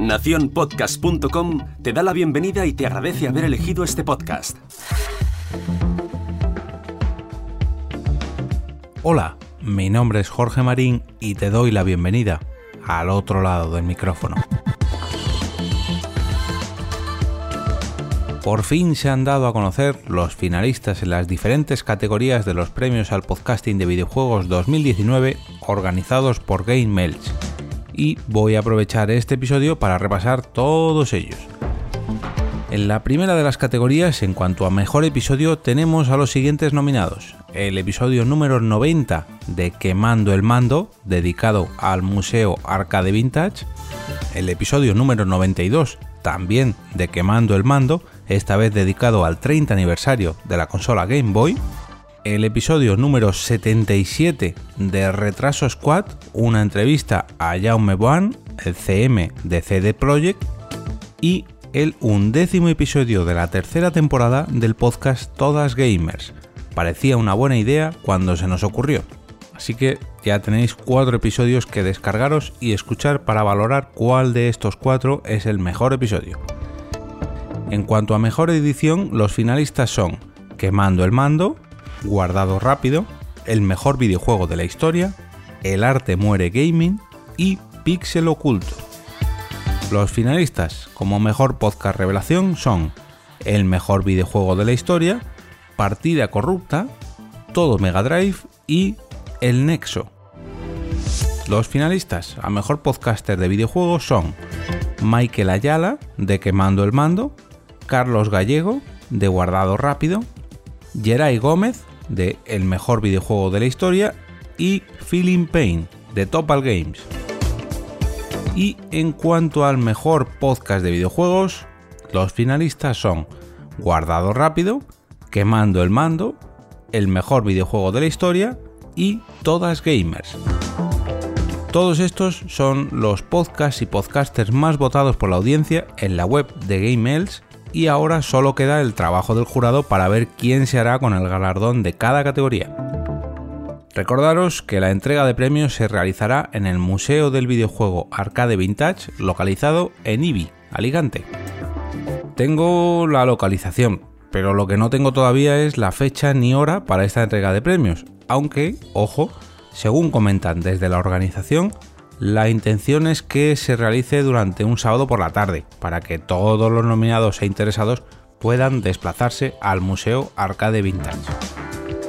Nacionpodcast.com te da la bienvenida y te agradece haber elegido este podcast. Hola, mi nombre es Jorge Marín y te doy la bienvenida al otro lado del micrófono. Por fin se han dado a conocer los finalistas en las diferentes categorías de los Premios al Podcasting de Videojuegos 2019 organizados por Gamelx, y voy a aprovechar este episodio para repasar todos ellos. En la primera de las categorías, en cuanto a mejor episodio, tenemos a los siguientes nominados: el episodio número 90 de Quemando el Mando, dedicado al Museo Arcade Vintage; el episodio número 92, también de Quemando el Mando, esta vez dedicado al 30 aniversario de la consola Game Boy; el episodio número 77 de Retraso Squad, una entrevista a Jaume Boan, el CM de CD Projekt; y el 11º episodio de la tercera temporada del podcast Todas Gamers. Parecía una buena idea cuando se nos ocurrió. Así que ya tenéis 4 episodios que descargaros y escuchar para valorar cuál de estos 4 es el mejor episodio. En cuanto a mejor edición, los finalistas son Quemando el Mando, Guardado Rápido, El Mejor Videojuego de la Historia, El Arte Muere Gaming y Pixel Oculto. Los finalistas como Mejor Podcast Revelación son El Mejor Videojuego de la Historia, Partida Corrupta, Todo Mega Drive y El Nexo. Los finalistas a Mejor Podcaster de Videojuegos son Michael Ayala, de Quemando el Mando, Carlos Gallego, de Guardado Rápido, Geray Gómez, de El Mejor Videojuego de la Historia, y Feeling Pain, de Topal Games. Y en cuanto al Mejor Podcast de Videojuegos, los finalistas son Guardado Rápido, Quemando el Mando, El Mejor Videojuego de la Historia y Todas Gamers. Todos estos son los podcasts y podcasters más votados por la audiencia en la web de Gamelx, y ahora solo queda el trabajo del jurado para ver quién se hará con el galardón de cada categoría. Recordaros que la entrega de premios se realizará en el Museo del Videojuego Arcade Vintage, localizado en Ibi, Alicante. Tengo la localización, pero lo que no tengo todavía es la fecha ni hora para esta entrega de premios, aunque, ojo, según comentan desde la organización, la intención es que se realice durante un sábado por la tarde, para que todos los nominados e interesados puedan desplazarse al Museo Arcade Vintage.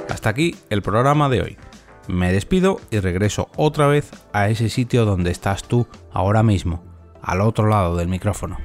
Hasta aquí el programa de hoy. Me despido y regreso otra vez a ese sitio donde estás tú ahora mismo, al otro lado del micrófono.